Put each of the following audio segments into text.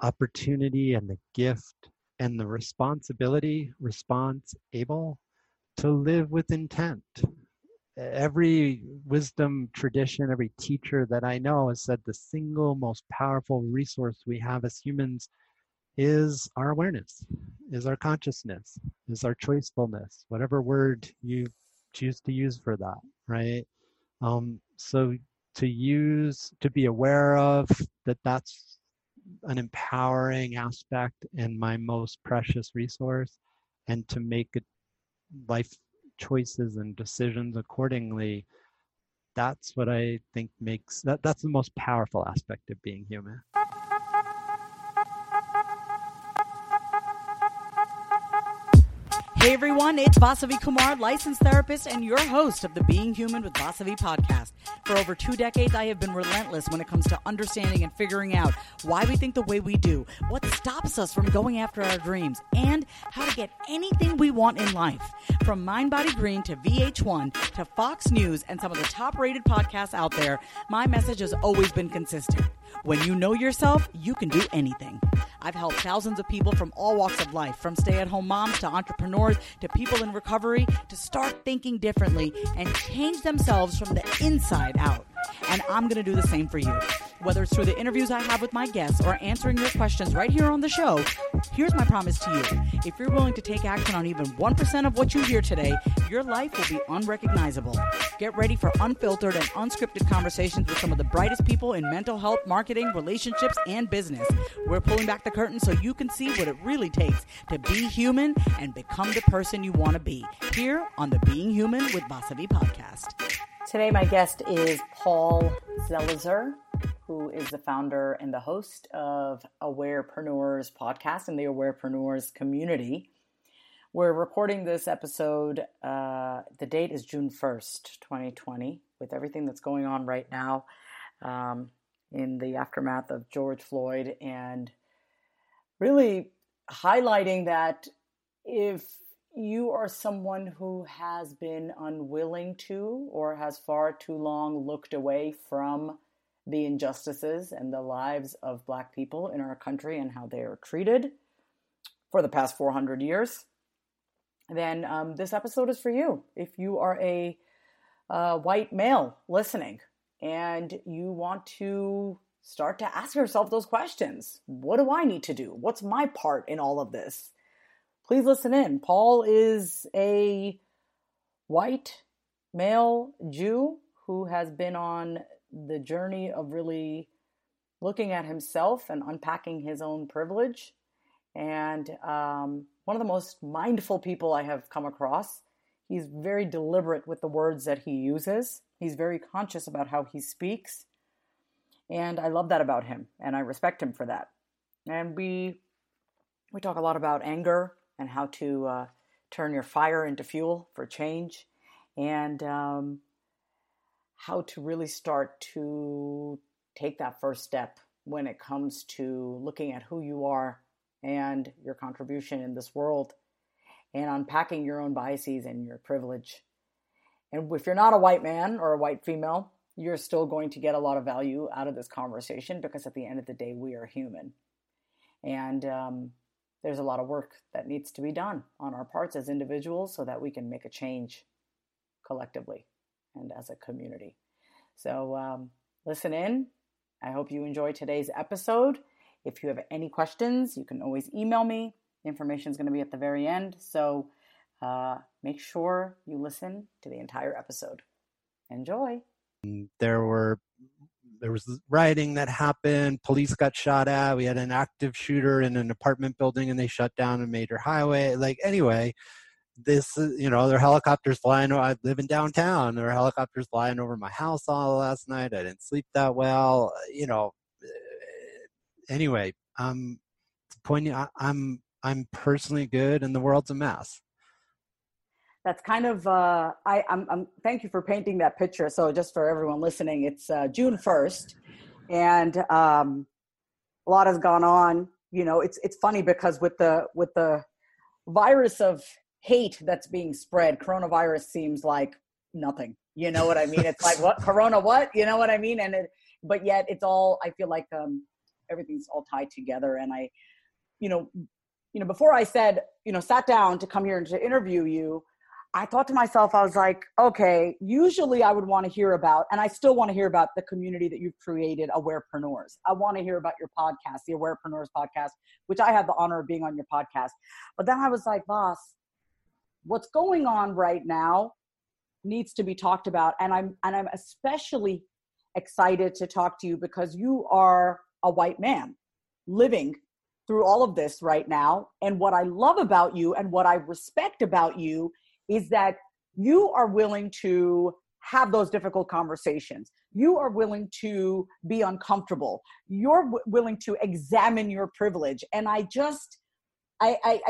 opportunity and the gift and the responsibility to live with intent. Every wisdom tradition, every teacher that I know has said the single most powerful resource we have as humans is our awareness, is our consciousness, is our choicefulness, whatever word you choose to use for that, right? So to be aware of that's an empowering aspect and my most precious resource, and to make life choices and decisions accordingly. That's what I think makes that's the most powerful aspect of being human. Hey everyone, it's Vasavi Kumar, licensed therapist and your host of the Being Human with Vasavi podcast. For over 2 decades, I have been relentless when it comes to understanding and figuring out why we think the way we do, what stops us from going after our dreams, and how to get anything we want in life. From Mind Body Green to VH1 to Fox News and some of the top-rated podcasts out there, my message has always been consistent. When you know yourself, you can do anything. I've helped thousands of people from all walks of life, from stay-at-home moms to entrepreneurs to people in recovery, to start thinking differently and change themselves from the inside out. And I'm going to do the same for you. Whether it's through the interviews I have with my guests or answering your questions right here on the show, here's my promise to you. If you're willing to take action on even 1% of what you hear today, your life will be unrecognizable. Get ready for unfiltered and unscripted conversations with some of the brightest people in mental health, marketing, relationships, and business. We're pulling back the curtain so you can see what it really takes to be human and become the person you want to be, here on the Being Human with Vasavi podcast. Today, my guest is Paul Zelizer, who is the founder and the host of Awarepreneurs podcast and the Awarepreneurs community. We're recording this episode. The date is June 1st, 2020, with everything that's going on right now in the aftermath of George Floyd, and really highlighting that if you are someone who has been unwilling to or has far too long looked away from the injustices and the lives of Black people in our country and how they are treated for the past 400 years, then this episode is for you. If you are a white male listening and you want to start to ask yourself those questions, what do I need to do? What's my part in all of this? Please listen in. Paul is a white male Jew who has been on the journey of really looking at himself and unpacking his own privilege. And one of the most mindful people I have come across. He's very deliberate with the words that he uses. He's very conscious about how he speaks. And I love that about him, and I respect him for that. And we talk a lot about anger and how to turn your fire into fuel for change, and how to really start to take that first step when it comes to looking at who you are and your contribution in this world, and unpacking your own biases and your privilege. And if you're not a white man or a white female, you're still going to get a lot of value out of this conversation, because at the end of the day, we are human. And there's a lot of work that needs to be done on our parts as individuals so that we can make a change collectively and as a community. So listen in. I hope you enjoy today's episode. If you have any questions, you can always email me. The information is going to be at the very end. So make sure you listen to the entire episode. Enjoy. There was rioting that happened. Police got shot at. We had an active shooter in an apartment building, and they shut down a major highway. Anyway, this, there are helicopters flying. I live in downtown. There were helicopters flying over my house all last night. I didn't sleep that well. Anyway, I'm personally good, and the world's a mess. That's kind of, thank you for painting that picture. So just for everyone listening, it's June 1st, and a lot has gone on. It's funny because with the virus of hate that's being spread, coronavirus seems like nothing. You know what I mean? It's like, what? Corona what? You know what I mean? But yet it's all, I feel like everything's all tied together. And I, before I said, sat down to come here and to interview you, I thought to myself, I was like, okay, usually I would want to hear about, and I still want to hear about the community that you've created, Awarepreneurs. I want to hear about your podcast, the Awarepreneurs podcast, which I have the honor of being on your podcast. But then I was like, Vas, what's going on right now needs to be talked about. And I'm especially excited to talk to you because you are a white man living through all of this right now. And what I love about you and what I respect about you is that you are willing to have those difficult conversations. You are willing to be uncomfortable. You're willing to examine your privilege. And I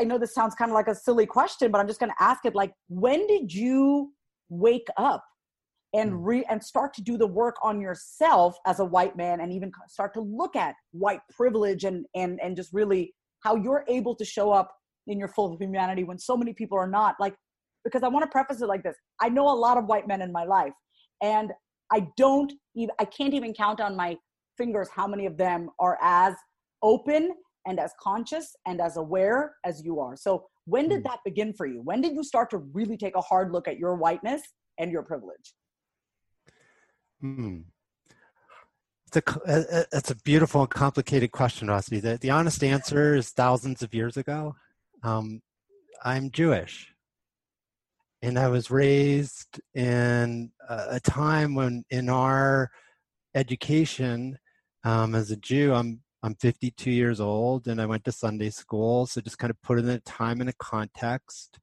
know this sounds kind of like a silly question, but I'm just going to ask it. When did you wake up and start to do the work on yourself as a white man, and even start to look at white privilege and just really how you're able to show up in your full humanity when so many people are not? Because I want to preface it like this. I know a lot of white men in my life, and I can't even count on my fingers how many of them are as open and as conscious and as aware as you are. So when did that begin for you? When did you start to really take a hard look at your whiteness and your privilege? It's a beautiful and complicated question, Vasavi. The honest answer is thousands of years ago. I'm Jewish. And I was raised in a time when, in our education, as a Jew, I'm 52 years old, and I went to Sunday school. So just kind of put in the time and a context,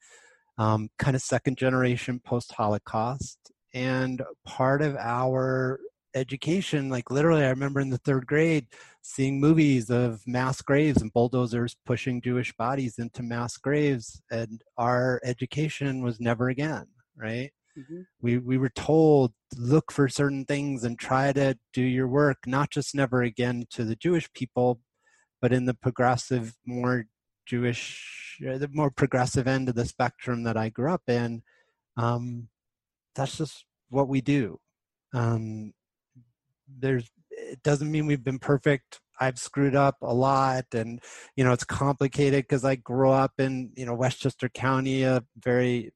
kind of second generation post-Holocaust, and part of our education, literally, I remember in the third grade seeing movies of mass graves and bulldozers pushing Jewish bodies into mass graves, and our education was never again, right? Mm-hmm. We were told, look for certain things and try to do your work, not just never again to the Jewish people, but in the progressive, the more progressive end of the spectrum that I grew up in. That's just what we do. It doesn't mean we've been perfect. I've screwed up a lot, and it's complicated because I grew up in Westchester County, a very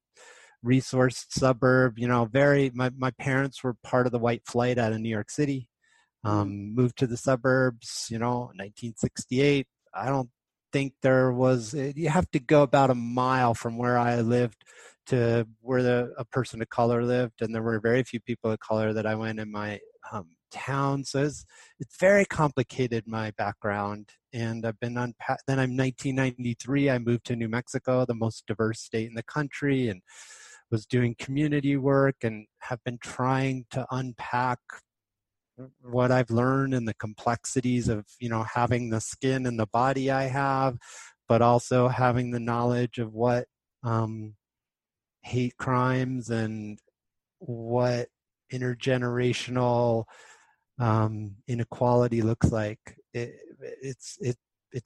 resourced suburb. My parents were part of the white flight out of New York City. Moved to the suburbs, 1968. I don't think there was. You have to go about a mile from where I lived to where a person of color lived, and there were very few people of color that I went in my town. So it's very complicated, my background, and I've been then I'm 1993, I moved to New Mexico, the most diverse state in the country, and was doing community work and have been trying to unpack what I've learned and the complexities of having the skin and the body I have, but also having the knowledge of what hate crimes and what intergenerational inequality looks like. It's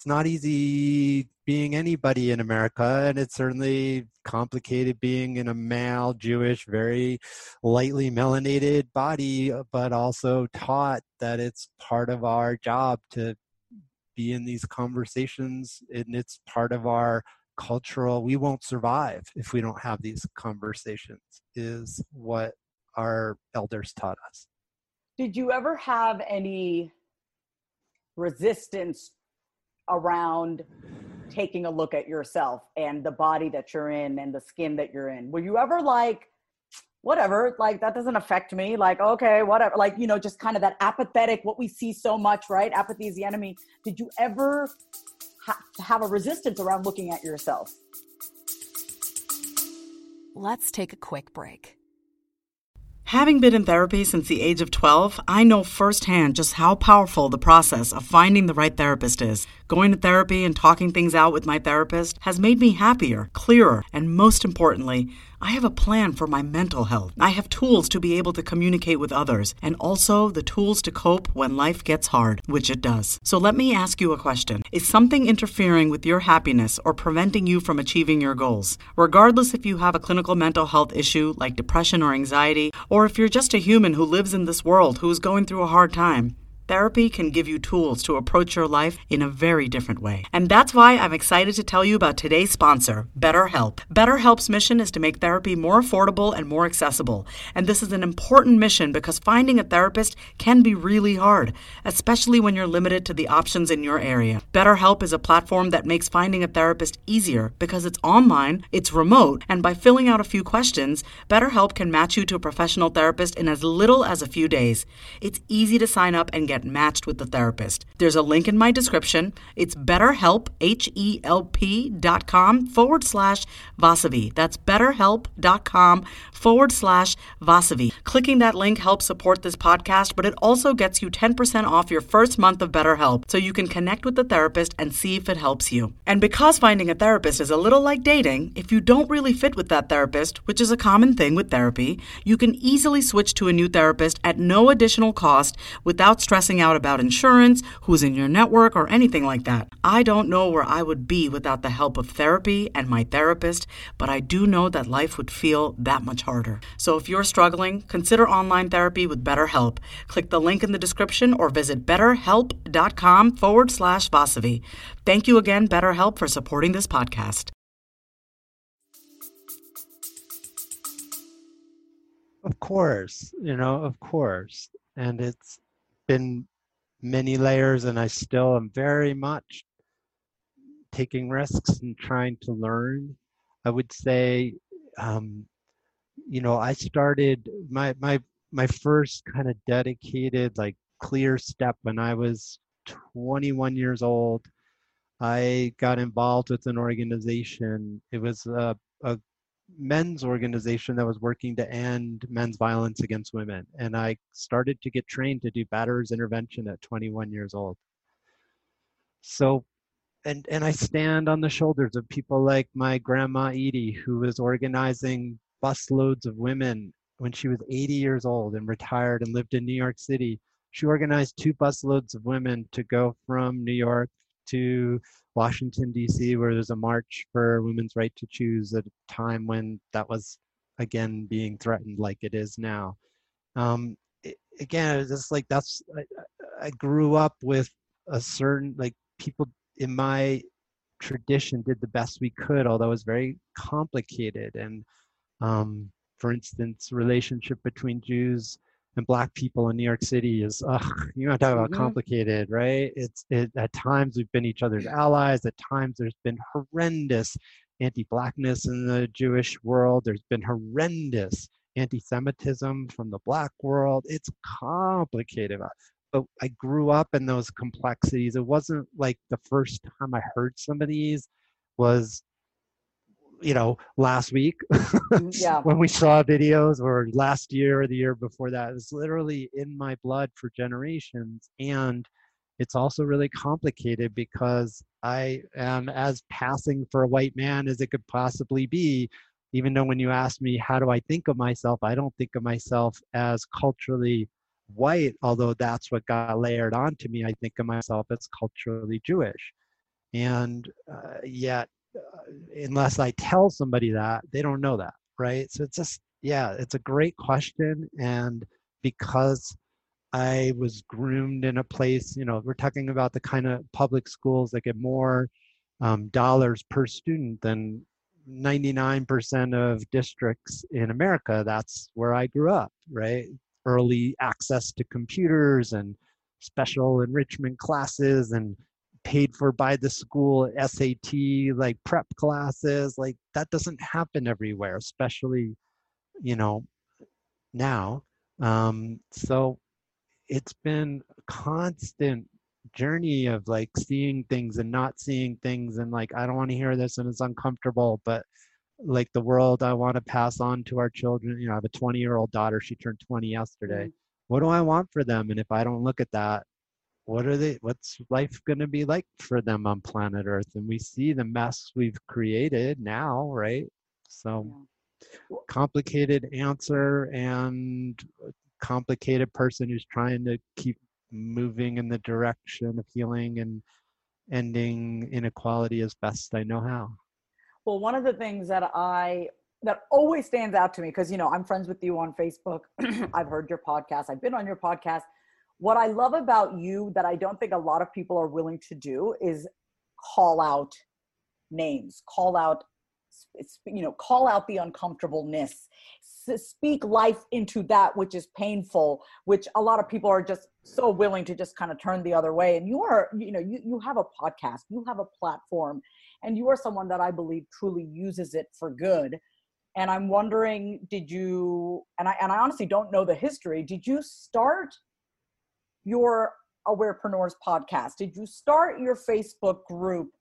not easy being anybody in America, and it's certainly complicated being in a male, Jewish, very lightly melanated body, but also taught that it's part of our job to be in these conversations, and it's part of our cultural, we won't survive if we don't have these conversations, is what our elders taught us. Did you ever have any resistance around taking a look at yourself and the body that you're in and the skin that you're in? Were you ever like, whatever, like that doesn't affect me, like, okay, whatever, like, you know, just kind of that apathetic, what we see so much, right? Apathy is the enemy. Did you ever have a resistance around looking at yourself? Let's take a quick break. Having been in therapy since the age of 12, I know firsthand just how powerful the process of finding the right therapist is. Going to therapy and talking things out with my therapist has made me happier, clearer, and most importantly, I have a plan for my mental health. I have tools to be able to communicate with others, and also the tools to cope when life gets hard, which it does. So let me ask you a question. Is something interfering with your happiness or preventing you from achieving your goals? Regardless if you have a clinical mental health issue like depression or anxiety, or if you're just a human who lives in this world who is going through a hard time, therapy can give you tools to approach your life in a very different way. And that's why I'm excited to tell you about today's sponsor, BetterHelp. BetterHelp's mission is to make therapy more affordable and more accessible. And this is an important mission because finding a therapist can be really hard, especially when you're limited to the options in your area. BetterHelp is a platform that makes finding a therapist easier because it's online, it's remote, and by filling out a few questions, BetterHelp can match you to a professional therapist in as little as a few days. It's easy to sign up and get matched with the therapist. There's a link in my description. It's BetterHelp, BetterHelp.com/Vasavi. That's BetterHelp.com/Vasavi. Clicking that link helps support this podcast, but it also gets you 10% off your first month of BetterHelp, so you can connect with the therapist and see if it helps you. And because finding a therapist is a little like dating, if you don't really fit with that therapist, which is a common thing with therapy, you can easily switch to a new therapist at no additional cost without stressing out about insurance, who's in your network, or anything like that. I don't know where I would be without the help of therapy and my therapist, but I do know that life would feel that much harder. So if you're struggling, consider online therapy with BetterHelp. Click the link in the description or visit BetterHelp.com/Vasavi. Thank you again, BetterHelp, for supporting this podcast. Of course, of course. And it's been many layers, and I still am very much taking risks and trying to learn. I would say, I started my first kind of dedicated, like, clear step when I was 21 years old. I got involved with an organization. It was a men's organization that was working to end men's violence against women. And I started to get trained to do batterers intervention at 21 years old. So, and I stand on the shoulders of people like my grandma Edie, who was organizing busloads of women when she was 80 years old and retired and lived in New York City. She organized 2 busloads of women to go from New York to Washington, D.C., where there's a march for women's right to choose at a time when that was, again, being threatened like it is now. Again, it's just like I grew up with a certain, like, people in my tradition did the best we could, although it was very complicated. And for instance, relationship between Jews and Black people in New York City is, you want to talk about complicated, right? It's at times we've been each other's allies. At times there's been horrendous anti-Blackness in the Jewish world. There's been horrendous anti-Semitism from the Black world. It's complicated. But I grew up in those complexities. It wasn't like the first time I heard some of these was, last week when we saw videos, or last year or the year before that. It's literally in my blood for generations. And it's also really complicated because I am as passing for a white man as it could possibly be, even though when you ask me, how do I think of myself? I don't think of myself as culturally white, although that's what got layered onto me. I think of myself as culturally Jewish. And yet, unless I tell somebody that, they don't know that, right? So it's just, it's a great question. And because I was groomed in a place, we're talking about the kind of public schools that get more dollars per student than 99% of districts in America. That's where I grew up, right? Early access to computers and special enrichment classes and paid for by the school, SAT, like prep classes, like that doesn't happen everywhere, especially, you know, now. So it's been a constant journey of like seeing things and not seeing things. And like, I don't want to hear this and it's uncomfortable, but like the world I want to pass on to our children. You know, I have a 20-year-old daughter. She turned 20 yesterday. What do I want for them? And if I don't look at that, what's life going to be like for them on planet Earth? And we see the mess we've created now, right? So complicated answer and complicated person who's trying to keep moving in the direction of healing and ending inequality as best I know how. Well, one of the things that always stands out to me, because, you know, I'm friends with you on Facebook. I've heard your podcast. I've been on your podcast. What I love about you that I don't think a lot of people are willing to do is call out names, call out, you know, call out the uncomfortableness, speak life into that which is painful, which a lot of people are just so willing to just kind of turn the other way. And you are, you know, you have a podcast, you have a platform, and you are someone that I believe truly uses it for good. And I'm wondering, did you, and I honestly don't know the history, did you start your Awarepreneurs podcast? Did you start your Facebook group,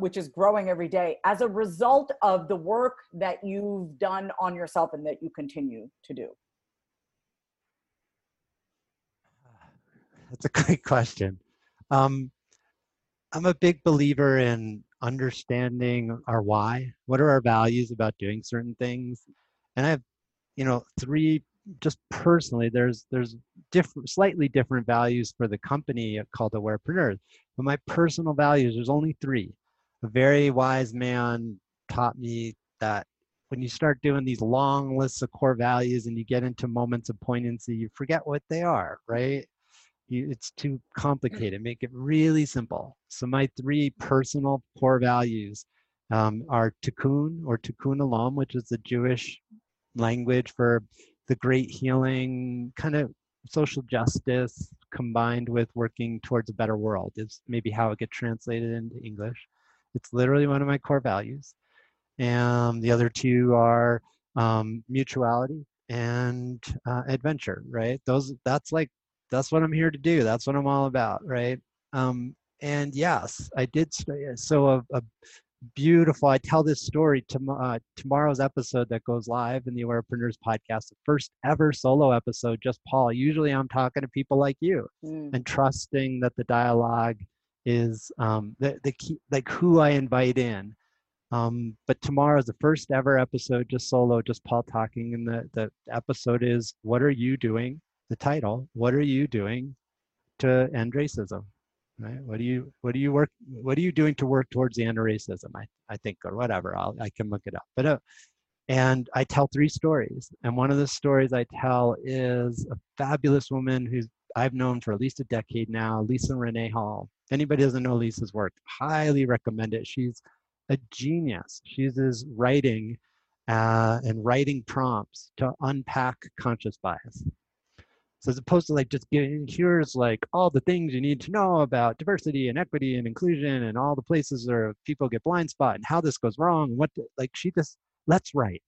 which is growing every day, as a result of the work that you've done on yourself and that you continue to do? That's a great question. I'm a big believer in understanding our why. What are our values about doing certain things? And I have, you know, three. Just personally, there's different, slightly different values for the company called Awarepreneurs. But my personal values, there's only three. A very wise man taught me that when you start doing these long lists of core values and you get into moments of poignancy, you forget what they are, right? It's too complicated. Make it really simple. So my three personal core values are tikkun, or tikkun olam, which is the Jewish language for the great healing, kind of social justice combined with working towards a better world, is maybe how it gets translated into English. It's literally one of my core values. And the other two are mutuality and adventure, right? That's what I'm here to do. That's what I'm all about, right? And yes, I did. So a beautiful. I tell this story tomorrow's episode that goes live in the Awarepreneurs podcast, the first ever solo episode, just Paul. Usually I'm talking to people like you and trusting that the dialogue is the key, like who I invite in. But tomorrow's the first ever episode, just solo, just Paul talking. And the episode is, what are you doing? The title, what are you doing to end racism? Right? What are you doing to work towards the end of racism? I think, or whatever. I can look it up. But and I tell three stories, and one of the stories I tell is a fabulous woman who I've known for at least a decade now, Lisa Renee Hall. If anybody doesn't know Lisa's work, highly recommend it. She's a genius. She uses writing and writing prompts to unpack conscious bias. So as opposed to like just giving, here's like all the things you need to know about diversity and equity and inclusion and all the places where people get blind spot and how this goes wrong. She just, let's write.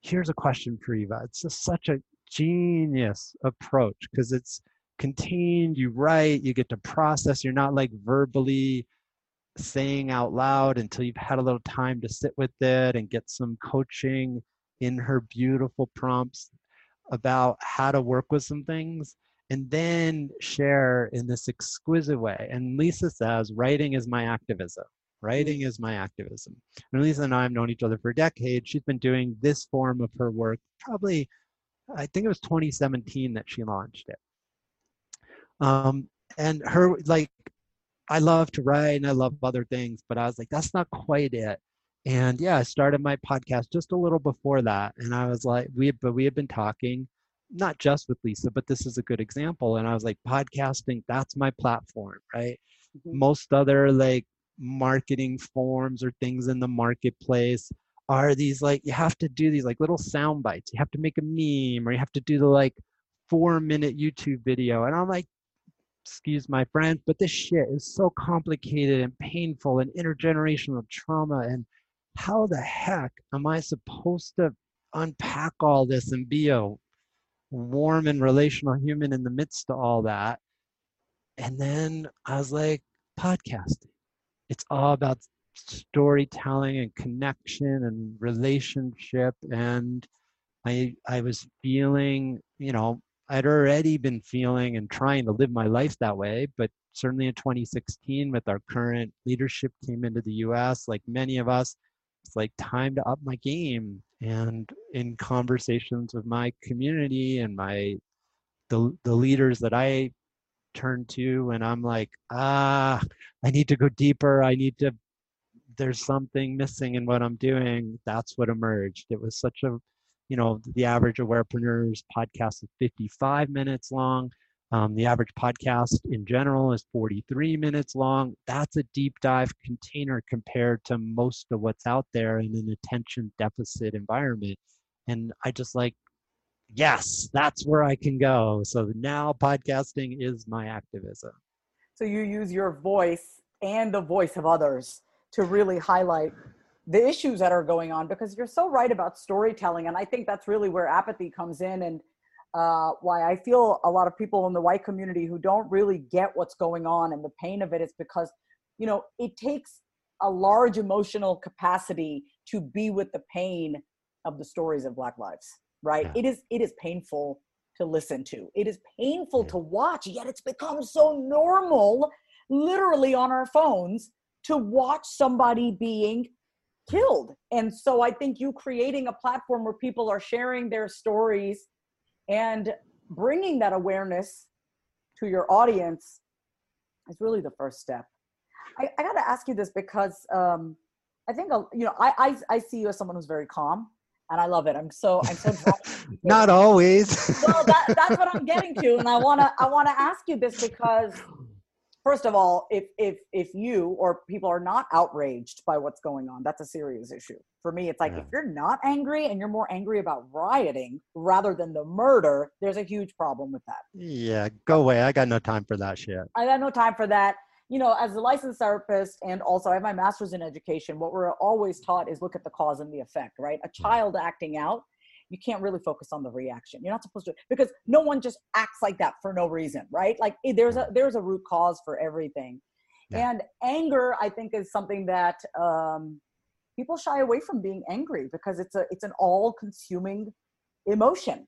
Here's a question for Eva. It's just such a genius approach because it's contained, you write, you get to process. You're not like verbally saying out loud until you've had a little time to sit with it and get some coaching in her beautiful prompts about how to work with some things, and then share in this exquisite way. And Lisa says, writing is my activism. Writing is my activism. And Lisa and I have known each other for a decade. She's been doing this form of her work probably, I think it was 2017 that she launched it. And her, like, I love to write and I love other things, but I was like, that's not quite it. And yeah, I started my podcast just a little before that. And I was like, we had been talking, not just with Lisa, but this is a good example. And I was like, podcasting, that's my platform, right? Mm-hmm. Most other like marketing forms or things in the marketplace are these like, you have to do these like little sound bites. You have to make a meme, or you have to do the like 4-minute YouTube video. And I'm like, excuse my French, but this shit is so complicated and painful and intergenerational trauma. And how the heck am I supposed to unpack all this and be a warm and relational human in the midst of all that? And then I was like, podcasting. It's all about storytelling and connection and relationship. And I was feeling, you know, I'd already been feeling and trying to live my life that way, but certainly in 2016 with our current leadership came into the US, like many of us, it's like time to up my game. And in conversations with my community and the leaders that I turn to, and I'm like, I need to go deeper. There's something missing in what I'm doing. That's what emerged. It was such a, you know, the average Awarepreneurs podcast is 55 minutes long. The average podcast in general is 43 minutes long. That's a deep dive container compared to most of what's out there in an attention deficit environment. And I just like, yes, that's where I can go. So now podcasting is my activism. So you use your voice and the voice of others to really highlight the issues that are going on, because you're so right about storytelling. And I think that's really where apathy comes in, and why I feel a lot of people in the white community who don't really get what's going on and the pain of it is because, you know, it takes a large emotional capacity to be with the pain of the stories of Black lives, right? Yeah. It is painful to listen to. It is painful to watch, yet it's become so normal, literally on our phones, to watch somebody being killed. And so I think you creating a platform where people are sharing their stories and bringing that awareness to your audience is really the first step. I got to ask you this because I think, you know, I see you as someone who's very calm, and I love it. I'm so not always. Well, that's what I'm getting to, and I wanna ask you this because, first of all, if you or people are not outraged by what's going on, that's a serious issue. For me, it's like, if you're not angry and you're more angry about rioting rather than the murder, there's a huge problem with that. Yeah, go away. I got no time for that shit. I got no time for that. You know, as a licensed therapist, and also I have my master's in education, what we're always taught is look at the cause and the effect, right? A child acting out, you can't really focus on the reaction. You're not supposed to, because no one just acts like that for no reason, right? Like there's a root cause for everything. Yeah. And anger, I think, is something that people shy away from being angry because it's an all-consuming emotion.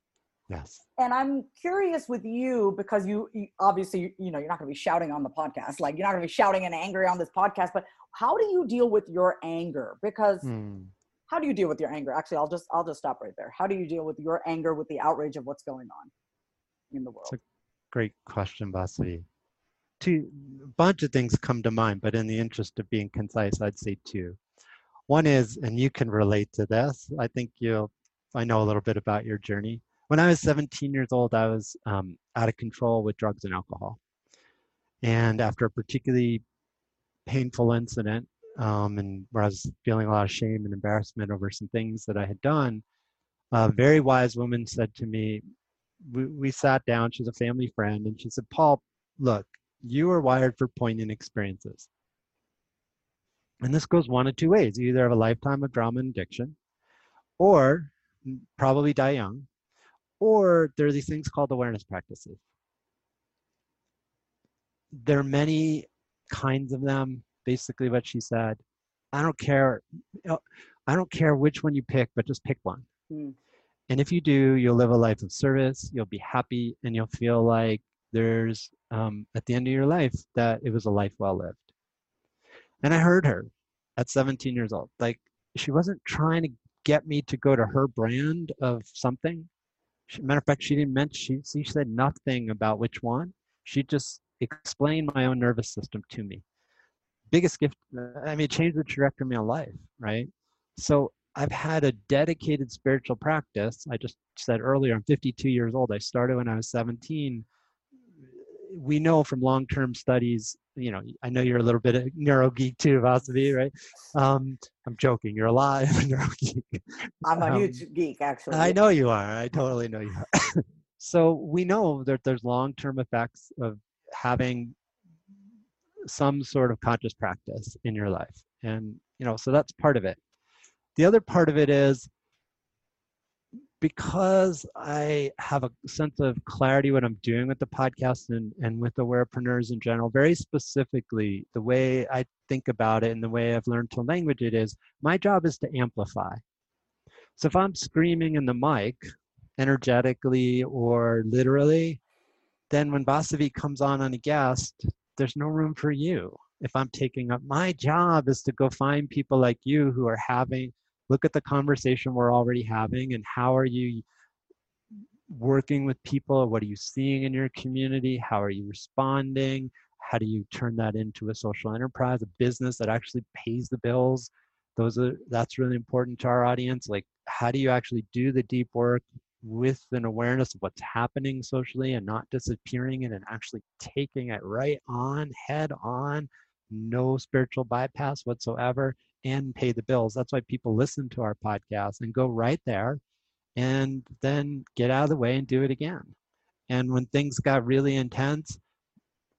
Yes. And I'm curious with you because you obviously, you know, you're not going to be shouting on the podcast. Like, you're not going to be shouting and angry on this podcast, but how do you deal with your anger? Because how do you deal with your anger? Actually, I'll just stop right there. How do you deal with your anger, with the outrage of what's going on in the world? It's a great question, Vasavi. A bunch of things come to mind, but in the interest of being concise, I'd say two. One is, and you can relate to this, I think I know a little bit about your journey. When I was 17 years old, I was out of control with drugs and alcohol. And after a particularly painful incident, and where I was feeling a lot of shame and embarrassment over some things that I had done, a very wise woman said to me, we sat down, she's a family friend, and she said, Paul, look, you are wired for poignant experiences. And this goes one of two ways. You either have a lifetime of drama and addiction, or probably die young, or there are these things called awareness practices. There are many kinds of them. Basically what she said, I don't care which one you pick, but just pick one. And if you do, you'll live a life of service, you'll be happy, and you'll feel like there's at the end of your life that it was a life well lived. And I heard her at 17 years old. Like, she wasn't trying to get me to go to her brand of something. Matter of fact, she didn't mention, she said nothing about which one. She just explained my own nervous system to me. Biggest gift, I mean, it changed the trajectory of my life, right? So I've had a dedicated spiritual practice. I just said earlier, I'm 52 years old. I started when I was 17. We know from long-term studies, you know, I know you're a little bit of neuro geek too, Vasavi, right? I'm joking. You're alive, neuro geek. I'm a huge geek, actually. I know you are. I totally know you are. So we know that there's long-term effects of having some sort of conscious practice in your life. And, you know, so that's part of it. The other part of it is, because I have a sense of clarity what I'm doing with the podcast and with Awarepreneurs in general, very specifically, the way I think about it and the way I've learned to language it is, my job is to amplify. So if I'm screaming in the mic energetically or literally, then when Vasavi comes on a guest, there's no room for you. If I'm taking up, my job is to go find people like you who are having, look at the conversation we're already having and how are you working with people? What are you seeing in your community? How are you responding? How do you turn that into a social enterprise, a business that actually pays the bills? That's really important to our audience. Like, how do you actually do the deep work with an awareness of what's happening socially and not disappearing it and actually taking it right on, head on, no spiritual bypass whatsoever, and pay the bills? That's why people listen to our podcast and go right there and then get out of the way and do it again. And when things got really intense,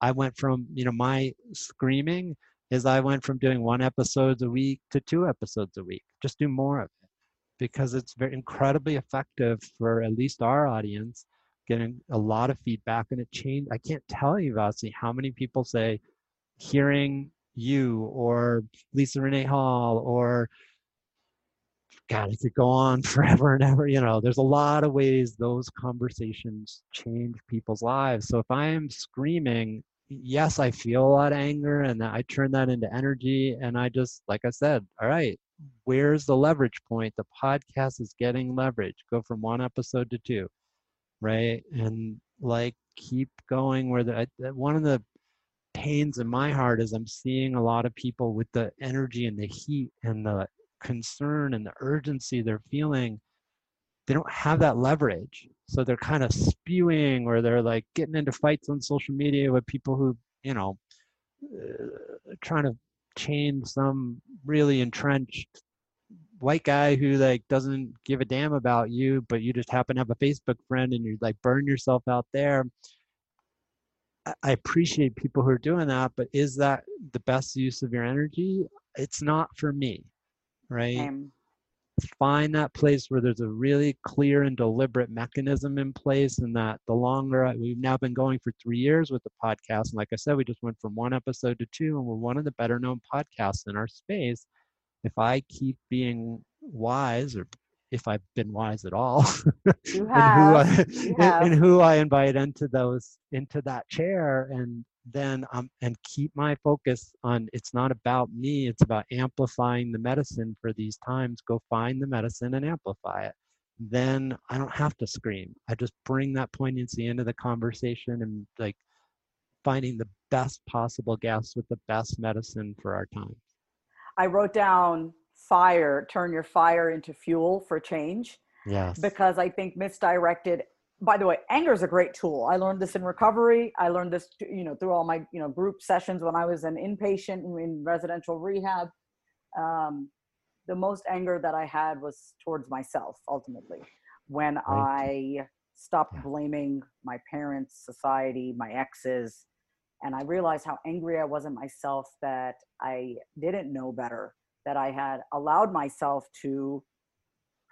I went from, you know, my screaming is I went from doing 1 episode a week to 2 episodes a week. Just do more of it, because it's very incredibly effective for at least our audience, getting a lot of feedback, and it changed. I can't tell you, Vasi, how many people say hearing you or Lisa Renee Hall or, God, it could go on forever and ever. You know, there's a lot of ways those conversations change people's lives. So if I am screaming, yes, I feel a lot of anger and I turn that into energy. And I just, like I said, all right, where's the leverage point? The podcast is getting leverage. Go from 1 episode to 2, right? And like, keep going where one of the pains in my heart is I'm seeing a lot of people with the energy and the heat and the concern and the urgency they're feeling. They don't have that leverage. So they're kind of spewing, or they're like getting into fights on social media with people who, you know, trying to change some really entrenched white guy who like doesn't give a damn about you, but you just happen to have a Facebook friend and you like burn yourself out there. I appreciate people who are doing that, but is that the best use of your energy? It's not for me, right? Find that place where there's a really clear and deliberate mechanism in place, and that the longer we've now been going for 3 years with the podcast, and like I said, we just went from 1 episode to 2, and we're one of the better known podcasts in our space. If I keep being wise, or if I've been wise at all, and who I invite into those, into that chair, and then and keep my focus on, it's not about me, it's about amplifying the medicine for these times. Go find the medicine and amplify it. Then I don't have to scream. I just bring that poignancy into the conversation, and like finding the best possible guests with the best medicine for our time. I wrote down fire, turn your fire into fuel for change. Yes. Because I think misdirected, by the way, anger is a great tool. I learned this in recovery. I learned this, you know, through all my, you know, group sessions when I was an inpatient in residential rehab. The most anger that I had was towards myself, ultimately, when I stopped blaming my parents, society, my exes, and I realized how angry I was at myself that I didn't know better, that I had allowed myself to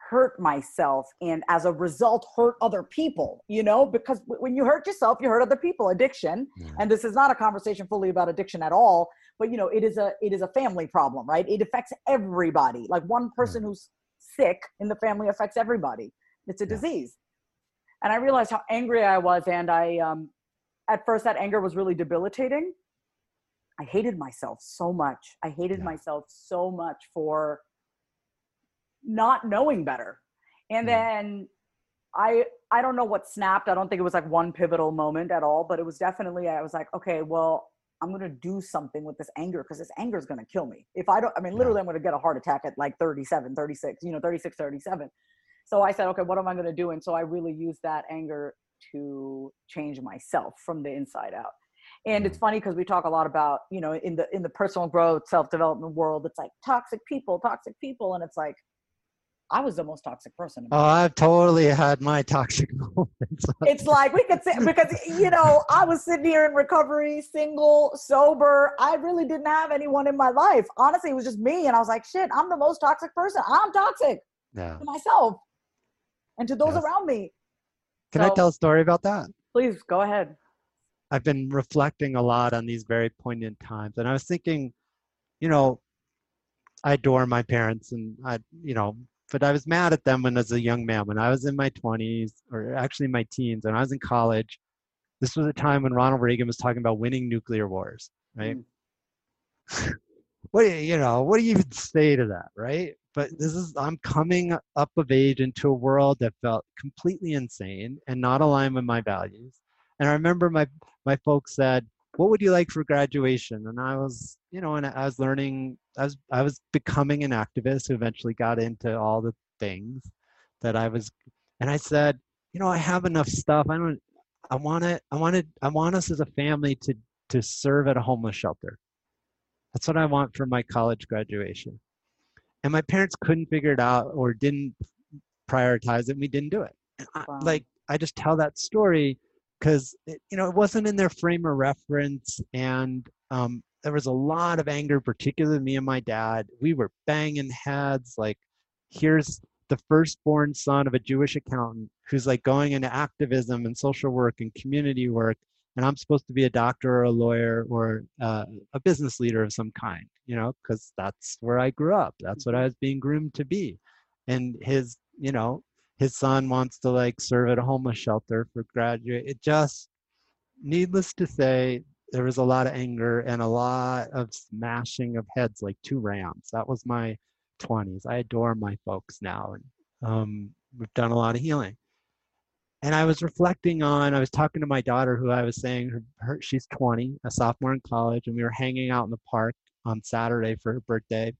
hurt myself and as a result hurt other people, you know, because when you hurt yourself, you hurt other people. Addiction. Yeah. And this is not a conversation fully about addiction at all, but you know, it is a family problem, right? It affects everybody. Like one person who's sick in the family affects everybody. It's a disease. And I realized how angry I was. And I, at first that anger was really debilitating. I hated myself so much. I hated myself so much for not knowing better. And then I don't know what snapped. I don't think it was like one pivotal moment at all, but it was definitely, I was like, okay, well, I'm going to do something with this anger, because this anger is going to kill me. If I don't, I mean, literally I'm going to get a heart attack at like 37, 36, you know, 36, 37. So I said, okay, what am I going to do? And so I really used that anger to change myself from the inside out. And it's funny because we talk a lot about, you know, in the personal growth, self-development world, it's like toxic people, and it's like, I was the most toxic person. Oh, I've totally had my toxic moments. It's like we could say, because, you know, I was sitting here in recovery, single, sober. I really didn't have anyone in my life. Honestly, it was just me. And I was like, shit, I'm the most toxic person. I'm toxic to myself and to those around me. Can I tell a story about that? Please, go ahead. I've been reflecting a lot on these very poignant times. And I was thinking, you know, I adore my parents and I, you know, but I was mad at them when as a young man, when I was in my 20s or actually my teens, when I was in college. This was a time when Ronald Reagan was talking about winning nuclear wars, right? What do you even say to that, right? But this is, I'm coming up of age into a world that felt completely insane and not aligned with my values. And I remember my folks said, what would you like for graduation? And I was, you know, and I was learning, I was becoming an activist who eventually got into all the things that I was, and I said, you know, I have enough stuff. I want us as a family to serve at a homeless shelter. That's what I want for my college graduation. And my parents couldn't figure it out or didn't prioritize it. And we didn't do it. And I just tell that story because, you know, it wasn't in their frame of reference. And there was a lot of anger, particularly me and my dad. We were banging heads. Like, here's the firstborn son of a Jewish accountant who's like going into activism and social work and community work. And I'm supposed to be a doctor or a lawyer or a business leader of some kind, you know, because that's where I grew up. That's what I was being groomed to be. And his, you know, his son wants to like serve at a homeless shelter for graduate. It just, needless to say, there was a lot of anger and a lot of smashing of heads like two rams. That was my 20s. I adore my folks now. And we've done a lot of healing. And I was reflecting on, I was talking to my daughter who I was saying, she's 20, a sophomore in college, and we were hanging out in the park on Saturday for her birthday.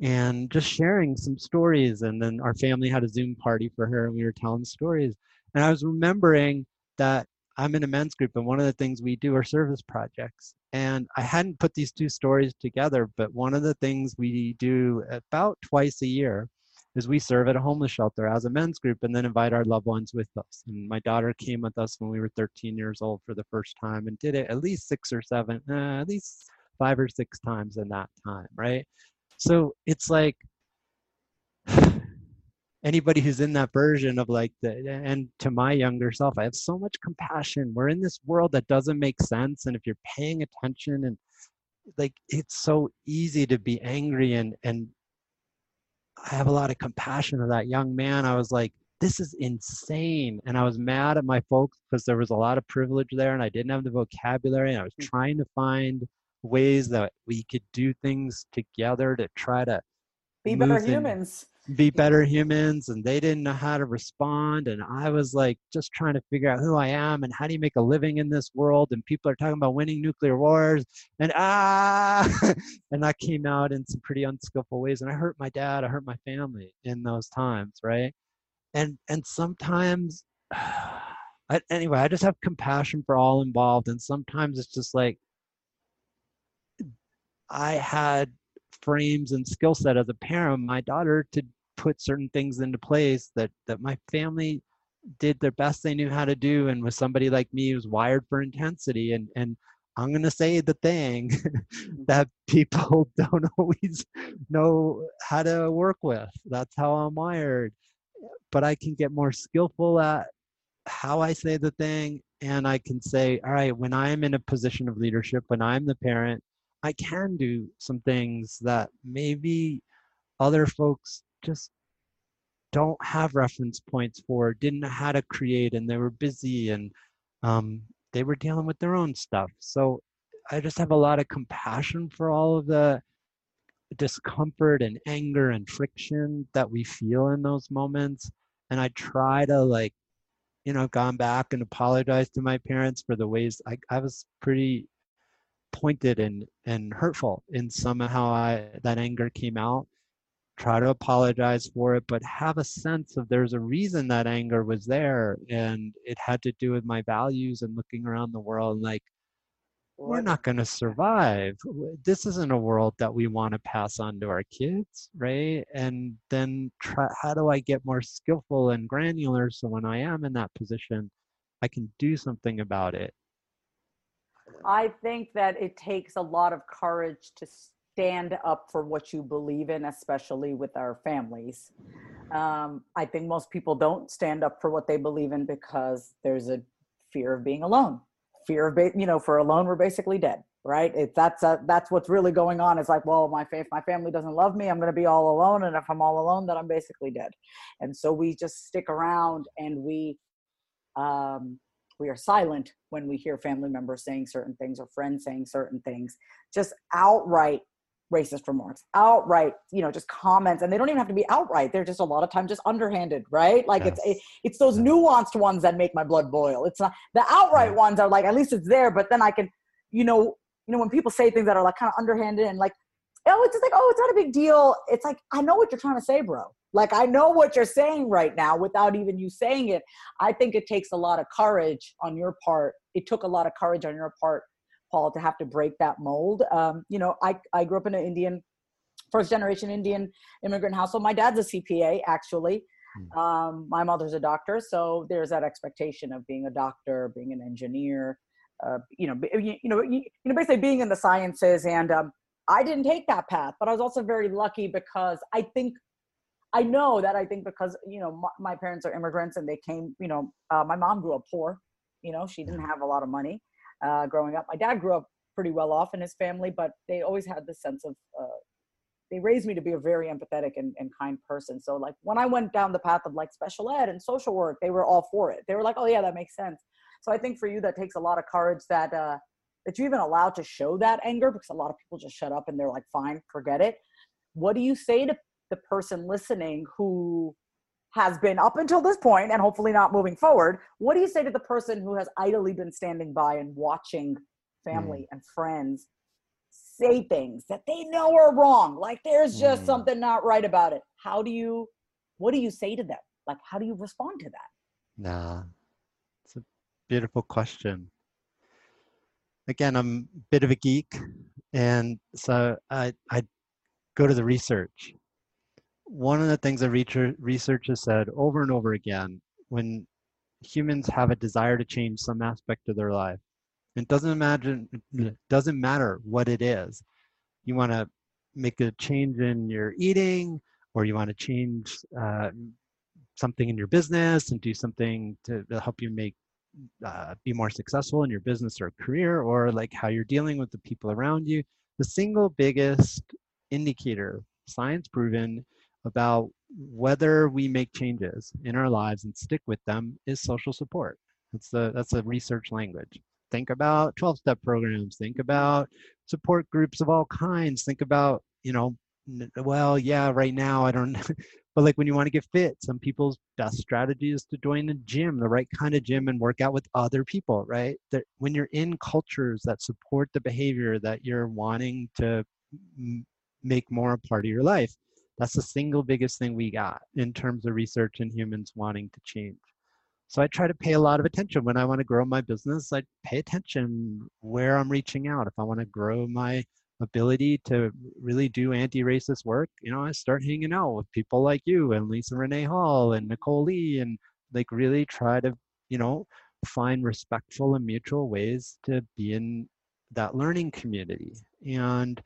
And just sharing some stories. And then our family had a Zoom party for her and we were telling stories. And I was remembering that I'm in a men's group and one of the things we do are service projects. And I hadn't put these two stories together, but one of the things we do about twice a year is we serve at a homeless shelter as a men's group and then invite our loved ones with us. And my daughter came with us when we were 13 years old for the first time and did it at least 5 or 6 times in that time, right? So it's like anybody who's in that version of like, and to my younger self, I have so much compassion. We're in this world that doesn't make sense. And if you're paying attention and like, it's so easy to be angry. And I have a lot of compassion of that young man. I was like, this is insane. And I was mad at my folks because there was a lot of privilege there and I didn't have the vocabulary. And I was trying to find ways that we could do things together to try to be better humans, and they didn't know how to respond. And I was like, just trying to figure out who I am and how do you make a living in this world? And people are talking about winning nuclear wars and and that came out in some pretty unskillful ways. And I hurt my dad, I hurt my family in those times. Right. And sometimes I just have compassion for all involved. And sometimes it's just like, I had frames and skill set as a parent, my daughter, to put certain things into place that my family did their best they knew how to do. And with somebody like me who's wired for intensity and I'm going to say the thing that people don't always know how to work with. That's how I'm wired. But I can get more skillful at how I say the thing. And I can say, all right, when I'm in a position of leadership, when I'm the parent, I can do some things that maybe other folks just don't have reference points for, didn't know how to create, and they were busy and they were dealing with their own stuff. So I just have a lot of compassion for all of the discomfort and anger and friction that we feel in those moments. And I try to like, you know, gone back and apologize to my parents for the ways I was pretty pointed and hurtful and somehow that anger came out. Try to apologize for it, but have a sense of there's a reason that anger was there and it had to do with my values and looking around the world like we're not going to survive. This isn't a world that we want to pass on to our kids, right? And then how do I get more skillful and granular so when I am in that position, I can do something about it? I think that it takes a lot of courage to stand up for what you believe in, especially with our families. I think most people don't stand up for what they believe in because there's a fear of being alone. Fear of, you know, for alone, we're basically dead, right? That's what's really going on. It's like, well, if my family doesn't love me, I'm going to be all alone. And if I'm all alone, then I'm basically dead. And so we just stick around and we are silent when we hear family members saying certain things or friends saying certain things, just outright racist remarks, outright, you know, just comments. And they don't even have to be outright. They're just a lot of times just underhanded, right? Like yes. It's those nuanced ones that make my blood boil. It's not the outright ones are like, at least it's there, but then I can, you know, when people say things that are like kind of underhanded and like, oh, it's just like, oh, it's not a big deal. It's like, I know what you're trying to say, bro. Like, I know what you're saying right now without even you saying it. I think it takes a lot of courage on your part. It took a lot of courage on your part, Paul, to have to break that mold. You know, I grew up in an Indian, first generation Indian immigrant household. My dad's a CPA, actually. My mother's a doctor. So there's that expectation of being a doctor, being an engineer, basically being in the sciences. And I didn't take that path, but I was also very lucky because I think because, you know, my parents are immigrants and they came, you know, my mom grew up poor, you know, she didn't have a lot of money growing up. My dad grew up pretty well off in his family, but they always had this sense of, they raised me to be a very empathetic and kind person. So like when I went down the path of like special ed and social work, they were all for it. They were like, oh yeah, that makes sense. So I think for you, that takes a lot of courage that you're even allowed to show that anger, because a lot of people just shut up and they're like, fine, forget it. What do you say to the person listening who has been up until this point and hopefully not moving forward? What do you say to the person who has idly been standing by and watching family and friends say things that they know are wrong? Like there's just something not right about it. What do you say to them? Like, how do you respond to that? Nah, it's a beautiful question. Again, I'm a bit of a geek. And so I go to the research. One of the things that research has said over and over again, when humans have a desire to change some aspect of their life, it doesn't matter what it is. You want to make a change in your eating, or you want to change something in your business and do something to help you be more successful in your business or career, or like how you're dealing with the people around you. The single biggest indicator, science proven, about whether we make changes in our lives and stick with them is social support. That's the research language. Think about 12-step programs. Think about support groups of all kinds. Think about, you know, well, yeah, right now I don't, but like when you want to get fit, some people's best strategy is to join a gym, the right kind of gym, and work out with other people, right? That when you're in cultures that support the behavior that you're wanting to make more a part of your life. That's the single biggest thing we got in terms of research and humans wanting to change. So I try to pay a lot of attention. When I want to grow my business, I pay attention where I'm reaching out. If I want to grow my ability to really do anti-racist work, you know, I start hanging out with people like you and Lisa Renee Hall and Nicole Lee, and like really try to, you know, find respectful and mutual ways to be in that learning community. And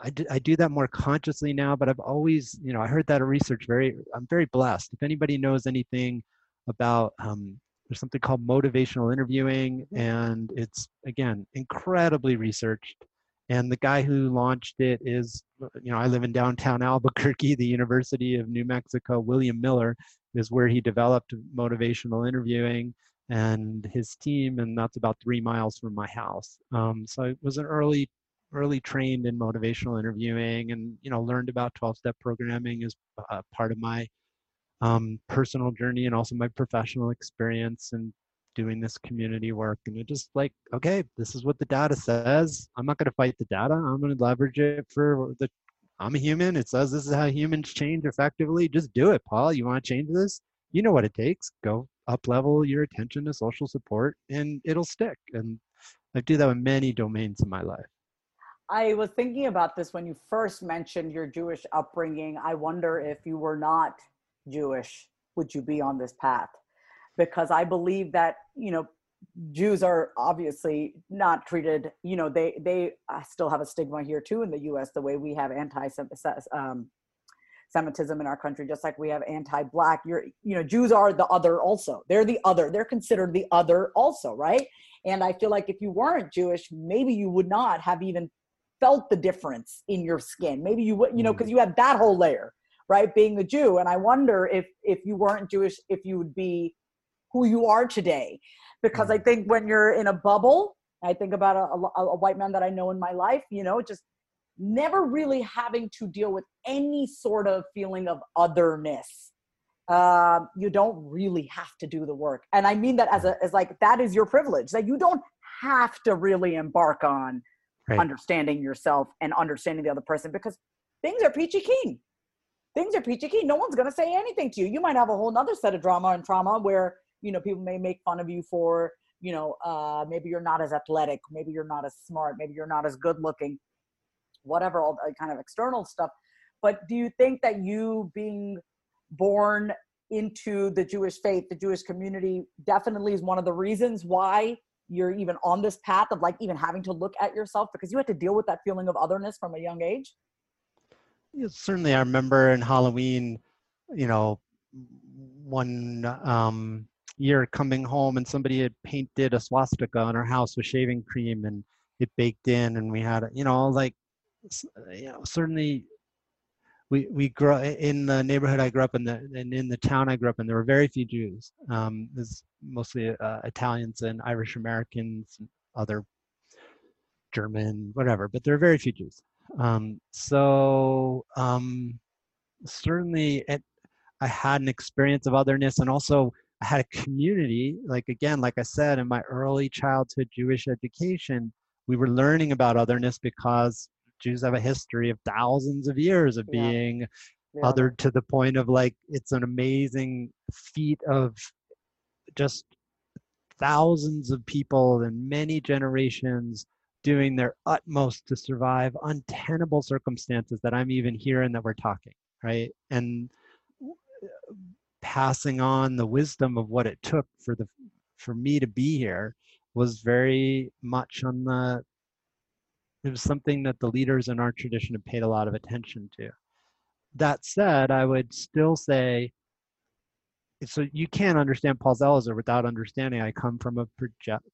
I do that more consciously now, but I've always, you know, I heard that research I'm very blessed. If anybody knows anything about, there's something called motivational interviewing, and it's, again, incredibly researched. And the guy who launched it is, you know, I live in downtown Albuquerque, the University of New Mexico. William Miller is where he developed motivational interviewing and his team, and that's about 3 miles from my house. So it was an early trained in motivational interviewing, and, you know, learned about 12-step programming as part of my personal journey and also my professional experience and doing this community work. And it just like, okay, this is what the data says. I'm not going to fight the data. I'm going to leverage it I'm a human. It says this is how humans change effectively. Just do it, Paul. You want to change this? You know what it takes. Go up level your attention to social support and it'll stick. And I do that in many domains in my life. I was thinking about this when you first mentioned your Jewish upbringing. I wonder if you were not Jewish, would you be on this path? Because I believe that, you know, Jews are obviously not treated, you know, they still have a stigma here too in the US, the way we have anti-Semitism in our country, just like we have anti-Black. Jews are the other also. They're the other. They're considered the other also, right? And I feel like if you weren't Jewish, maybe you would not have even felt the difference in your skin. Maybe you would, you know, because you have that whole layer, right? Being a Jew. And I wonder if you weren't Jewish, if you would be who you are today. Because I think when you're in a bubble, I think about a white man that I know in my life, you know, just never really having to deal with any sort of feeling of otherness. You don't really have to do the work. And I mean that as that is your privilege, that you don't have to really embark on understanding yourself and understanding the other person, because things are peachy keen. Things are peachy keen. No one's going to say anything to you. You might have a whole nother set of drama and trauma where, you know, people may make fun of you for, you know, maybe you're not as athletic, maybe you're not as smart, maybe you're not as good looking, whatever, all that kind of external stuff. But do you think that you being born into the Jewish faith, the Jewish community, definitely is one of the reasons why you're even on this path of like even having to look at yourself, because you had to deal with that feeling of otherness from a young age? Yeah, certainly. I remember in Halloween, you know, one year coming home and somebody had painted a swastika on our house with shaving cream and it baked in, and we had, you know, like, you know, certainly we grew in the neighborhood I grew up in and in the town I grew up in, there were very few Jews. There's mostly Italians and Irish Americans, and other German, whatever, but there are very few Jews. Certainly I had an experience of otherness, and also I had a community, like, again, like I said, in my early childhood Jewish education, we were learning about otherness because Jews have a history of thousands of years of being othered to the point of, like, it's an amazing feat of just thousands of people in many generations doing their utmost to survive untenable circumstances that I'm even here and that we're talking, right? And passing on the wisdom of what it took for me to be here was very much on the, it was something that the leaders in our tradition have paid a lot of attention to. That said, I would still say, so you can't understand Paul Zelizer without understanding I come from a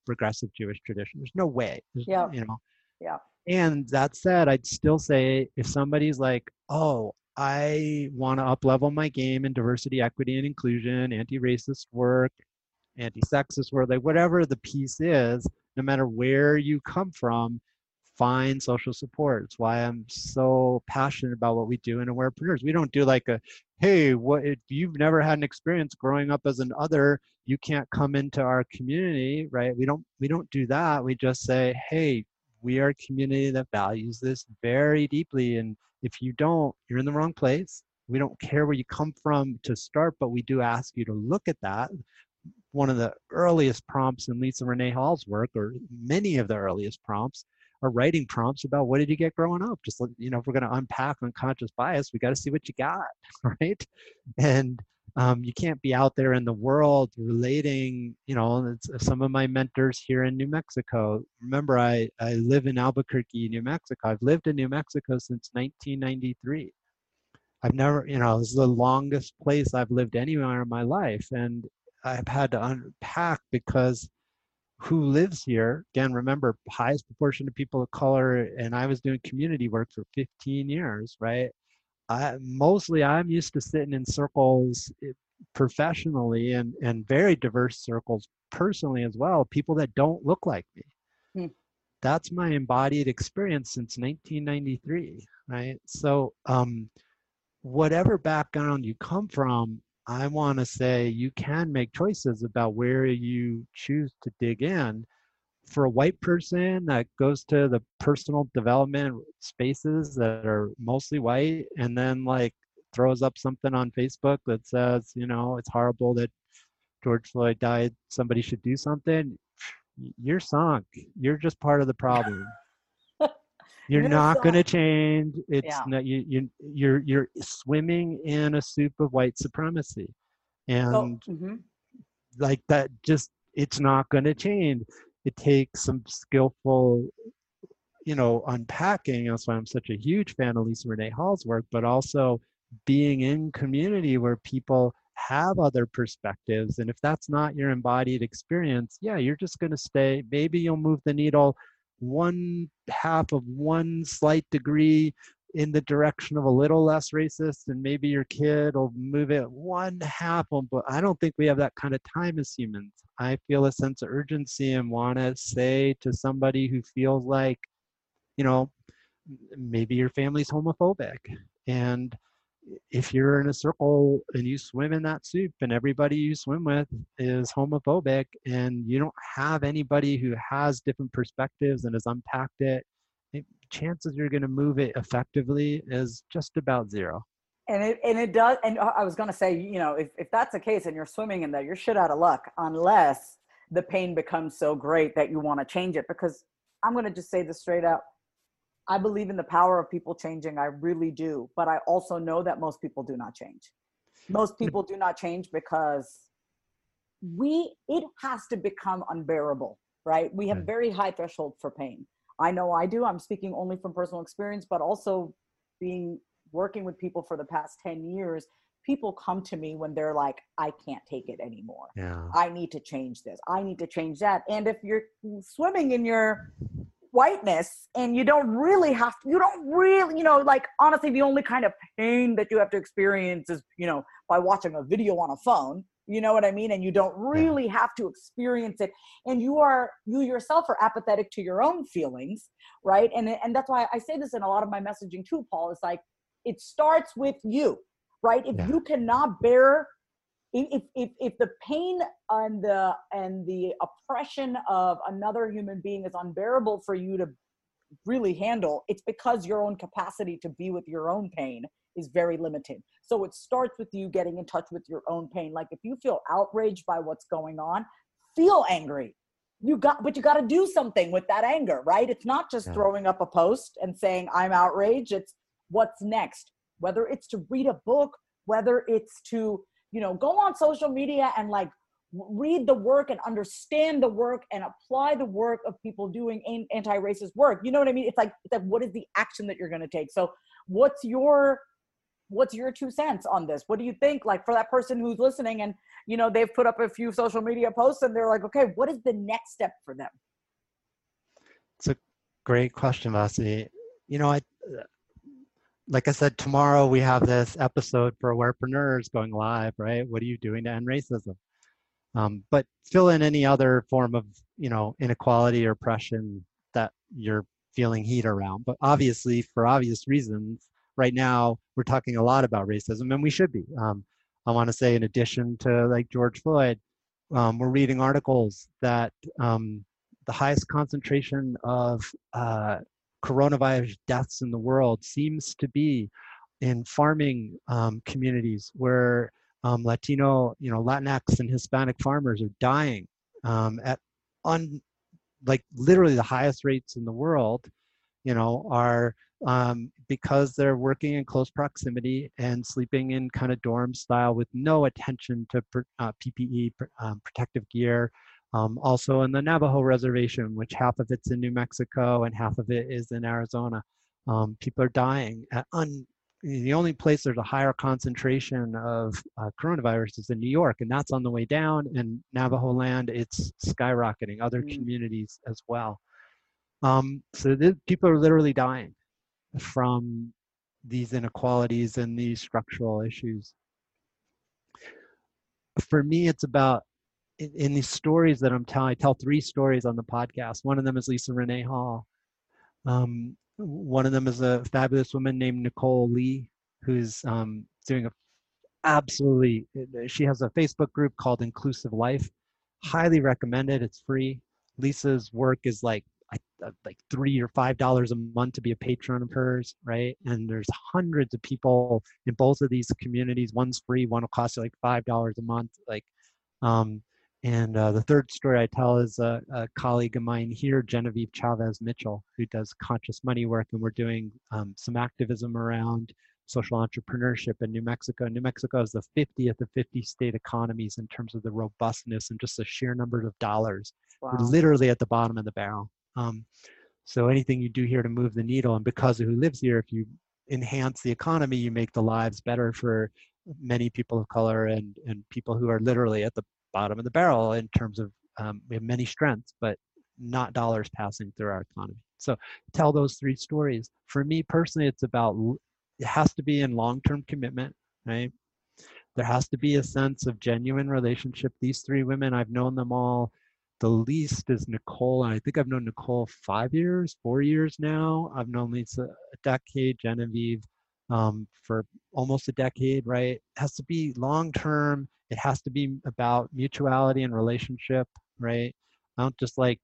progressive Jewish tradition. There's no way. Yeah. You know. Yeah. And that said, I'd still say if somebody's like, oh, I want to up-level my game in diversity, equity, and inclusion, anti-racist work, anti-sexist work, like whatever the piece is, no matter where you come from, find social support. It's why I'm so passionate about what we do in Awarepreneurs. We don't do like a, hey, what if you've never had an experience growing up as an other, you can't come into our community, right? We don't do that. We just say, hey, we are a community that values this very deeply. And if you don't, you're in the wrong place. We don't care where you come from to start, but we do ask you to look at that. One of the earliest prompts in Lisa Renee Hall's work, or many of the earliest prompts, are writing prompts about what did you get growing up? Just, you know, if we're going to unpack unconscious bias, we got to see what you got, right? And you can't be out there in the world relating, you know, it's some of my mentors here in New Mexico. Remember, I live in Albuquerque, New Mexico. I've lived in New Mexico since 1993. I've never, you know, it's the longest place I've lived anywhere in my life. And I've had to unpack, because who lives here, again, remember, highest proportion of people of color, and I was doing community work for 15 years, right? I'm used to sitting in circles professionally and very diverse circles personally as well, people that don't look like me. That's my embodied experience since 1993, right? So whatever background you come from, I want to say you can make choices about where you choose to dig in. For a white person that goes to the personal development spaces that are mostly white, and then like throws up something on Facebook that says, you know, it's horrible that George Floyd died, somebody should do something. you're sunk. You're just part of the problem. You're not going to change. It's not, you're swimming in a soup of white supremacy, and like that, just, it's not going to change. It takes some skillful, unpacking. That's why I'm such a huge fan of Lisa Renee Hall's work, but also being in community where people have other perspectives. And if that's not your embodied experience, you're just going to stay. Maybe you'll move the needle one half of one slight degree in the direction of a little less racist, and maybe your kid will move it one half. But I don't think we have that kind of time as humans. I feel a sense of urgency and want to say to somebody who feels like, maybe your family's homophobic, and if you're in a circle and you swim in that soup and everybody you swim with is homophobic and you don't have anybody who has different perspectives and has unpacked it, chances you're going to move it effectively is just about zero. And it does. And I was going to say, if that's the case and you're swimming in there, you're shit out of luck, unless the pain becomes so great that you want to change it. Because I'm going to just say this straight up. I believe in the power of people changing. I really do. But I also know that most people do not change. Most people do not change because it has to become unbearable, right? We have very high threshold for pain. I know I do. I'm speaking only from personal experience, but also working with people for the past 10 years, people come to me when they're like, I can't take it anymore. Yeah. I need to change this. I need to change that. And if you're swimming in your whiteness and you don't really have to, honestly, the only kind of pain that you have to experience is, by watching a video on a phone, you know what I mean? And you don't really have to experience it. And you yourself are apathetic to your own feelings, right? And that's why I say this in a lot of my messaging too, Paul, is like, it starts with you, right? If you cannot bear, if the pain and the oppression of another human being is unbearable for you to really handle, it's because your own capacity to be with your own pain is very limited. So it starts with you getting in touch with your own pain. Like if you feel outraged by what's going on, feel angry. But you got to do something with that anger, right? It's not just throwing up a post and saying, I'm outraged. It's what's next, whether it's to read a book, whether it's to go on social media and read the work and understand the work and apply the work of people doing anti-racist work. You know what I mean? It's like, what is the action that you're going to take? So what's your 2 cents on this? What do you think? Like for that person who's listening and, they've put up a few social media posts and they're like, okay, what is the next step for them? It's a great question, Vasavi. Like I said, tomorrow we have this episode for Awarepreneurs going live, right? What are you doing to end racism? But fill in any other form of, inequality or oppression that you're feeling heat around. But obviously, for obvious reasons, right now we're talking a lot about racism, and we should be. I want to say, in addition to George Floyd, we're reading articles that the highest concentration of coronavirus deaths in the world seems to be in farming communities where Latinx and Hispanic farmers are dying at literally the highest rates in the world, are because they're working in close proximity and sleeping in kind of dorm style with no attention to PPE, protective gear. Also in the Navajo reservation, which half of it's in New Mexico and half of it is in Arizona. People are dying. The only place there's a higher concentration of coronavirus is in New York, and that's on the way down. And Navajo land, it's skyrocketing, other communities as well. So people are literally dying from these inequalities and these structural issues. For me, it's about, in these stories that I'm telling, I tell 3 stories on the podcast. One of them is Lisa Renee Hall. One of them is a fabulous woman named Nicole Lee, who's she has a Facebook group called Inclusive Life. Highly recommended. It's free. Lisa's work is like $3 or $5 a month to be a patron of hers, right? And there's hundreds of people in both of these communities. One's free, one will cost you $5 a month. And the third story I tell is a colleague of mine here, Genevieve Chavez-Mitchell, who does conscious money work. And we're doing some activism around social entrepreneurship in New Mexico. New Mexico is the 50th of 50 state economies in terms of the robustness and just the sheer number of dollars. Wow. We're literally at the bottom of the barrel. So anything you do here to move the needle, and because of who lives here, if you enhance the economy, you make the lives better for many people of color and people who are literally at the bottom of the barrel in terms of, we have many strengths, but not dollars passing through our economy. So tell those three stories. For me personally, it's about, it has to be in long-term commitment, right? There has to be a sense of genuine relationship. These three women, I've known them all. The least is Nicole, and I think I've known Nicole 4 years now. I've known Lisa a decade, Genevieve for almost a decade, right? It has to be long-term. It has to be about mutuality and relationship, right? I don't just like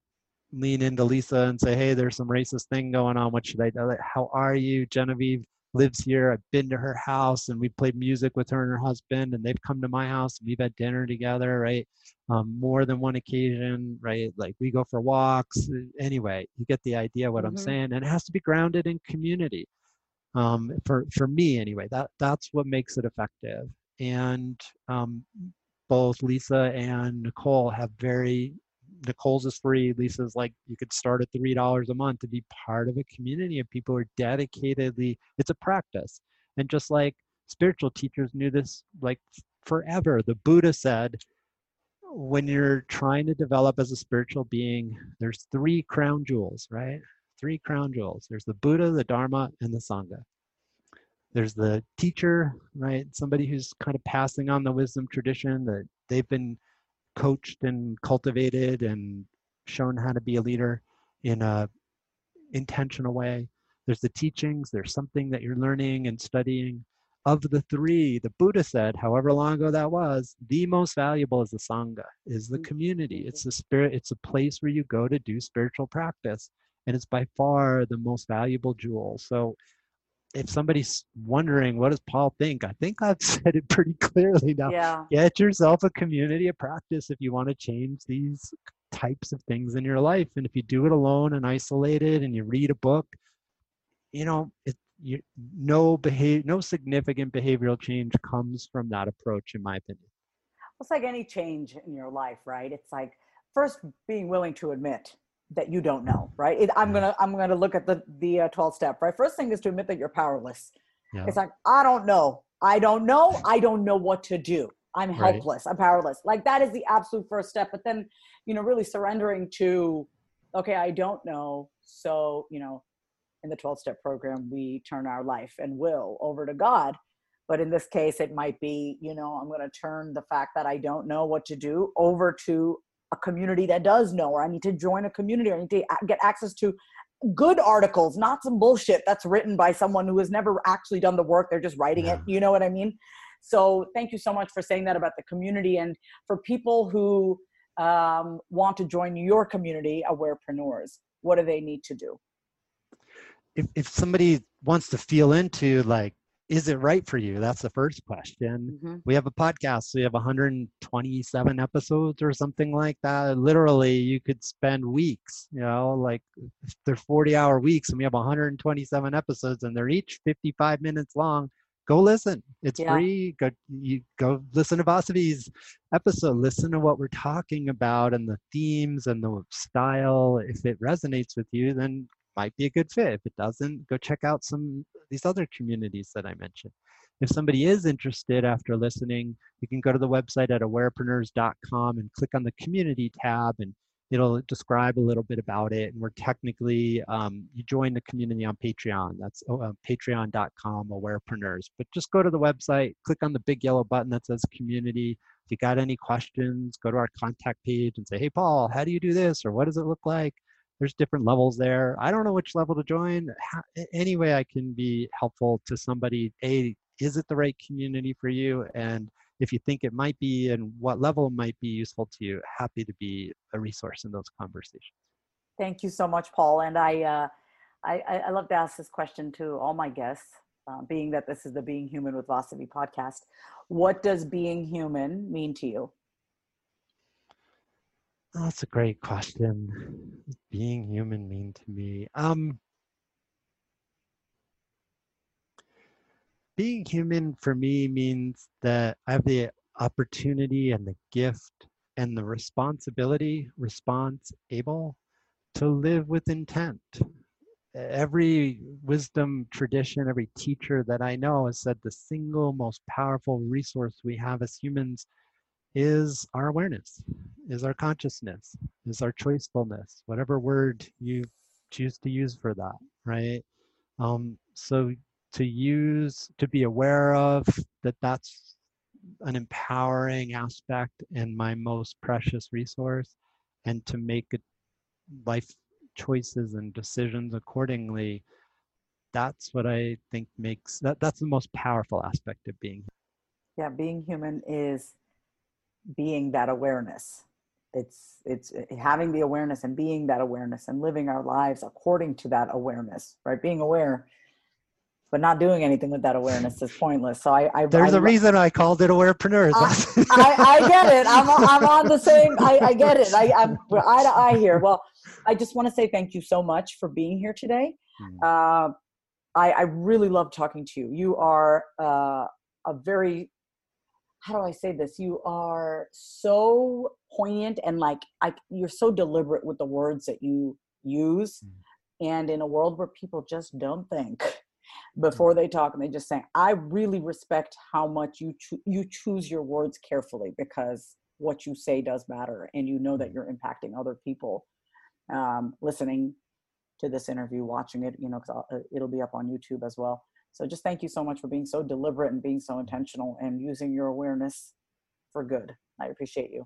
lean into Lisa and say, hey, there's some racist thing going on. What should I do? How are you? Genevieve lives here. I've been to her house and we played music with her and her husband, and they've come to my house and we've had dinner together, right? More than one occasion, right? Like we go for walks. Anyway, you get the idea what I'm saying. And it has to be grounded in community. For me anyway, that's what makes it effective. And both Lisa and Nicole have Nicole's is free. Lisa's like, you could start at $3 a month to be part of a community of people who are dedicatedly, it's a practice. And just like spiritual teachers knew this like forever, the Buddha said, when you're trying to develop as a spiritual being, there's three crown jewels, right? Three crown jewels. There's the Buddha, the Dharma, and the Sangha. There's the teacher, right? Somebody who's kind of passing on the wisdom tradition that they've been coached and cultivated and shown how to be a leader in a intentional way. There's the teachings, there's something that you're learning and studying. Of the three, the Buddha said, however long ago that was, the most valuable is the Sangha, is the community. It's the spirit, it's a place where you go to do spiritual practice. And it's by far the most valuable jewel. So if somebody's wondering, what does Paul think? I think I've said it pretty clearly now. Yeah. Get yourself a community of practice if you want to change these types of things in your life. And if you do it alone and isolated and you read a book, you know, no significant behavioral change comes from that approach, in my opinion. It's like any change in your life, right? It's like first being willing to admit that you don't know, right? I'm gonna look at the 12 step, right? First thing is to admit that you're powerless. Yeah. It's like, I don't know what to do. I'm helpless, right. I'm powerless. Like that is the absolute first step. But then, you know, really surrendering to, okay, I don't know. So, you know, in the 12 step program, we turn our life and will over to God. But in this case, it might be, you know, I'm gonna turn the fact that I don't know what to do over to a community that does know, or I need to join a community, or I need to get access to good articles, not some bullshit that's written by someone who has never actually done the work. They're just writing it. You know what I mean? So thank you so much for saying that about the community. And for people who want to join your community, Awarepreneurs, what do they need to do? If somebody wants to feel into like, is it right for you? That's the first question. Mm-hmm. We have a podcast. So we have 127 episodes or something like that. Literally, you could spend weeks, you know, like they're 40-hour weeks and we have 127 episodes and they're each 55 minutes long. Go listen. It's free. Go listen to Vasavi's episode. Listen to what we're talking about and the themes and the style. If it resonates with you, then might be a good fit. If it doesn't, go check out some of these other communities that I mentioned. If somebody is interested after listening, you can go to the website at awarepreneurs.com and click on the community tab and it'll describe a little bit about it. And we're technically, you join the community on Patreon. That's patreon.com, Awarepreneurs. But just go to the website, click on the big yellow button that says community. If you got any questions, go to our contact page and say, hey, Paul, how do you do this? Or what does it look like? There's different levels there. I don't know which level to join. Any way I can be helpful to somebody. A, is it the right community for you? And if you think it might be and what level might be useful to you, happy to be a resource in those conversations. Thank you so much, Paul. And I love to ask this question to all my guests, being that this is the Being Human with Vasavi podcast. What does being human mean to you? Oh, that's a great question. What does being human mean to me? Being human for me means that I have the opportunity and the gift and the responsibility to live with intent. Every wisdom tradition, every teacher that I know has said the single most powerful resource we have as humans is our awareness, is our consciousness, is our choicefulness, whatever word you choose to use for that, right? So to be aware of that, that's an empowering aspect and my most precious resource, and to make life choices and decisions accordingly. That's what I think makes that's the most powerful aspect of being. Yeah, being human is being that awareness. It's having the awareness and being that awareness and living our lives according to that awareness, right? Being aware but not doing anything with that awareness is pointless. So there's a reason I called it Awarepreneurs. I get it. I'm on the same. I get it. I'm eye to eye here. Well, I just want to say thank you so much for being here today. I really love talking to you. You are a very, how do I say this? You are so poignant and you're so deliberate with the words that you use. And in a world where people just don't think before they talk, and they just say, I really respect how much you choose your words carefully, because what you say does matter, and you know that you're impacting other people listening to this interview, watching it, because it'll be up on YouTube as well. So just thank you so much for being so deliberate and being so intentional and using your awareness for good. I appreciate you.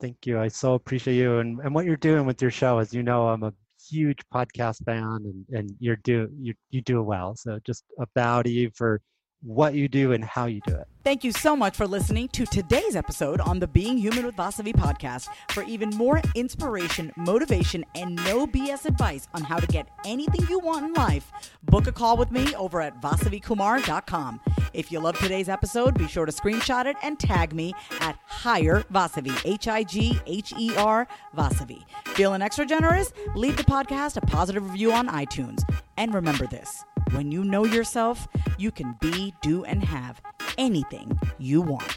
Thank you. I so appreciate you and what you're doing with your show. As you know, I'm a huge podcast fan, and you do it well. So just a bow to you for what you do and how you do it. Thank you so much for listening to today's episode on the Being Human with Vasavi podcast. For even more inspiration, motivation, and no BS advice on how to get anything you want in life, book a call with me over at vasavikumar.com. If you loved today's episode, be sure to screenshot it and tag me at Higher Vasavi, HIGHER Vasavi. Feeling extra generous? Leave the podcast a positive review on iTunes. And remember this, when you know yourself, you can be, do, and have anything you want.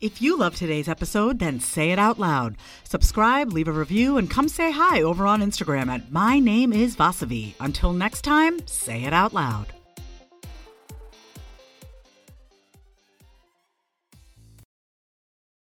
If you love today's episode, then say it out loud. Subscribe, leave a review, and come say hi over on Instagram at My Name Is Vasavi. Until next time, say it out loud.